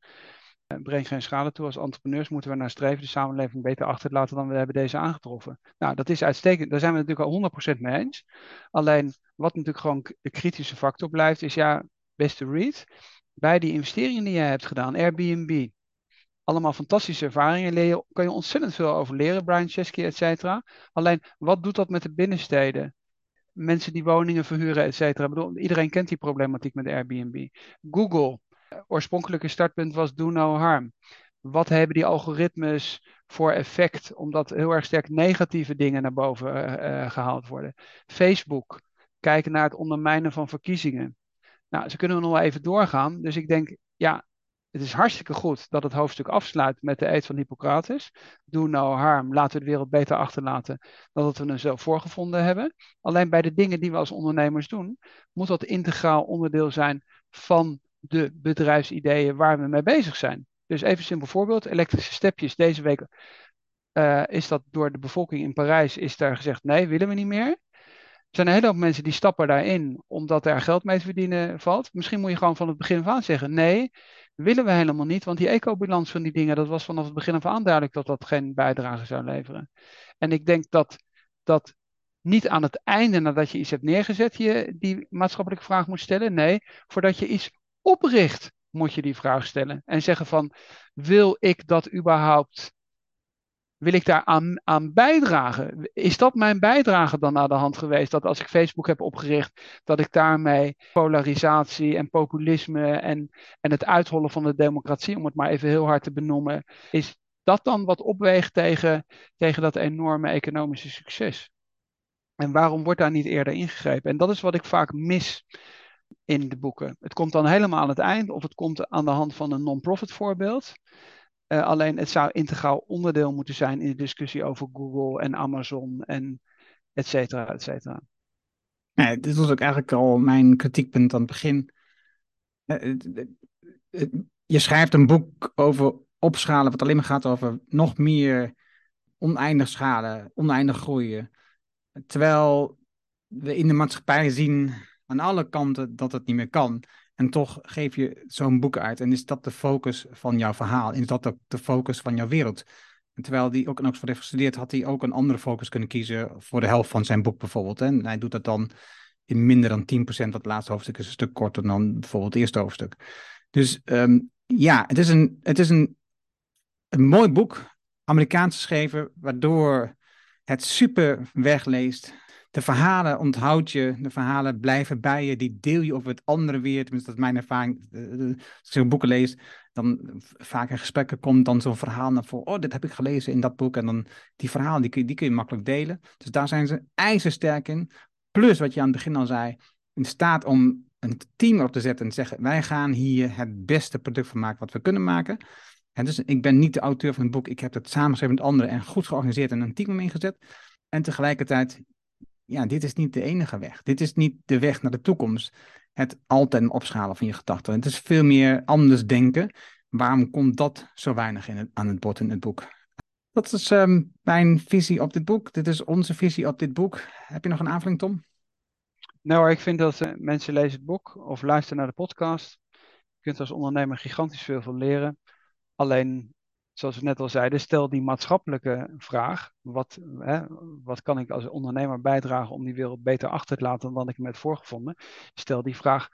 Breng geen schade toe. Als entrepreneurs moeten we naar streven de samenleving beter achter te laten dan we hebben deze aangetroffen. Nou, dat is uitstekend. Daar zijn we natuurlijk al 100% mee eens. Alleen, wat natuurlijk gewoon de kritische factor blijft, is ja, beste Reid, bij die investeringen die jij hebt gedaan, Airbnb, allemaal fantastische ervaringen, kan je ontzettend veel over leren, Brian Chesky, et cetera. Alleen, wat doet dat met de binnensteden? Mensen die woningen verhuren, et cetera. Ik bedoel, iedereen kent die problematiek met Airbnb. Google. Oorspronkelijke startpunt was do no harm. Wat hebben die algoritmes voor effect? Omdat heel erg sterk negatieve dingen naar boven gehaald worden. Facebook, kijken naar het ondermijnen van verkiezingen. Nou, zo kunnen we nog wel even doorgaan. Dus ik denk, ja, het is hartstikke goed dat het hoofdstuk afsluit met de eed van Hippocrates. Do no harm, laten we de wereld beter achterlaten dan dat we hem zelf voorgevonden hebben. Alleen bij de dingen die we als ondernemers doen, moet dat integraal onderdeel zijn van de bedrijfsideeën waar we mee bezig zijn. Dus even een simpel voorbeeld. Elektrische stepjes. Deze week is dat door de bevolking in Parijs is daar gezegd, nee, willen we niet meer. Er zijn een hele hoop mensen die stappen daarin, omdat daar geld mee te verdienen valt. Misschien moet je gewoon van het begin af aan zeggen, nee, willen we helemaal niet. Want die ecobilans van die dingen, dat was vanaf het begin af aan duidelijk dat dat geen bijdrage zou leveren. En ik denk dat niet aan het einde, nadat je iets hebt neergezet, je die maatschappelijke vraag moet stellen. Nee, voordat je iets opricht, moet je die vraag stellen en zeggen van, wil ik dat überhaupt, wil ik daar aan bijdragen? Is dat mijn bijdrage dan aan de hand geweest, dat als ik Facebook heb opgericht, dat ik daarmee polarisatie en populisme en het uithollen van de democratie, om het maar even heel hard te benoemen, is dat dan wat opweegt tegen dat enorme economische succes? En waarom wordt daar niet eerder ingegrepen? En dat is wat ik vaak mis in de boeken. Het komt dan helemaal aan het eind, of het komt aan de hand van een non-profit voorbeeld. Alleen het zou integraal onderdeel moeten zijn in de discussie over Google en Amazon en et cetera, et cetera. Nee, dit was ook eigenlijk al mijn kritiekpunt aan het begin. Je schrijft een boek over opschalen, wat alleen maar gaat over nog meer oneindig schalen, oneindig groeien. Terwijl we in de maatschappij zien aan alle kanten dat het niet meer kan. En toch geef je zo'n boek uit. En is dat de focus van jouw verhaal? Is dat ook de focus van jouw wereld? En terwijl hij ook in Oxford heeft gestudeerd, had hij ook een andere focus kunnen kiezen voor de helft van zijn boek bijvoorbeeld. En hij doet dat dan in minder dan 10%, want het laatste hoofdstuk is een stuk korter dan bijvoorbeeld het eerste hoofdstuk. Dus ja, het is een mooi boek, Amerikaans geschreven, waardoor het super wegleest. De verhalen onthoud je, de verhalen blijven bij je, die deel je op het andere weer. Tenminste, dat is mijn ervaring. Als je boeken leest, dan vaak in gesprekken komt dan zo'n verhaal naar voren. Oh, dit heb ik gelezen in dat boek. En dan die verhalen, die kun je makkelijk delen. Dus daar zijn ze ijzersterk in. Plus, wat je aan het begin al zei, in staat om een team op te zetten en te zeggen, wij gaan hier het beste product van maken wat we kunnen maken. En dus ik ben niet de auteur van het boek. Ik heb het samengeschreven met anderen en goed georganiseerd en een team ingezet. En tegelijkertijd, ja, dit is niet de enige weg. Dit is niet de weg naar de toekomst. Het altijd opschalen van je gedachten. Het is veel meer anders denken. Waarom komt dat zo weinig aan het bod in het boek? Dat is mijn visie op dit boek. Dit is onze visie op dit boek. Heb je nog een aanvulling, Tom? Nou, ik vind dat mensen lezen het boek of luisteren naar de podcast. Je kunt als ondernemer gigantisch veel van leren. Alleen, zoals we net al zeiden, stel die maatschappelijke vraag. Wat kan ik als ondernemer bijdragen om die wereld beter achter te laten dan ik hem heb voorgevonden? Stel die vraag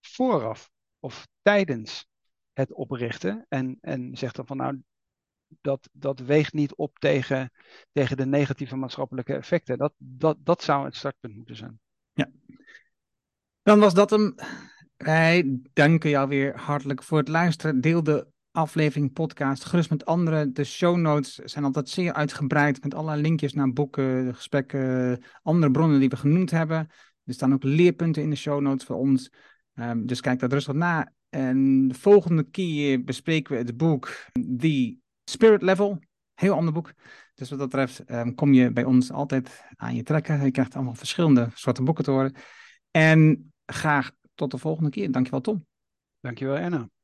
vooraf of tijdens het oprichten. En zeg dan van nou, dat weegt niet op tegen de negatieve maatschappelijke effecten. Dat zou het startpunt moeten zijn. Ja, dan was dat hem. Wij danken jou weer hartelijk voor het luisteren. Deel de aflevering, podcast, gerust met anderen. De show notes zijn altijd zeer uitgebreid met allerlei linkjes naar boeken, gesprekken, andere bronnen die we genoemd hebben. Er staan ook leerpunten in de show notes voor ons. Dus kijk dat rustig na. En de volgende keer bespreken we het boek The Spirit Level. Heel ander boek. Dus wat dat betreft kom je bij ons altijd aan je trekken. Je krijgt allemaal verschillende soorten boeken te horen. En graag tot de volgende keer. Dankjewel Tom. Dankjewel Anna.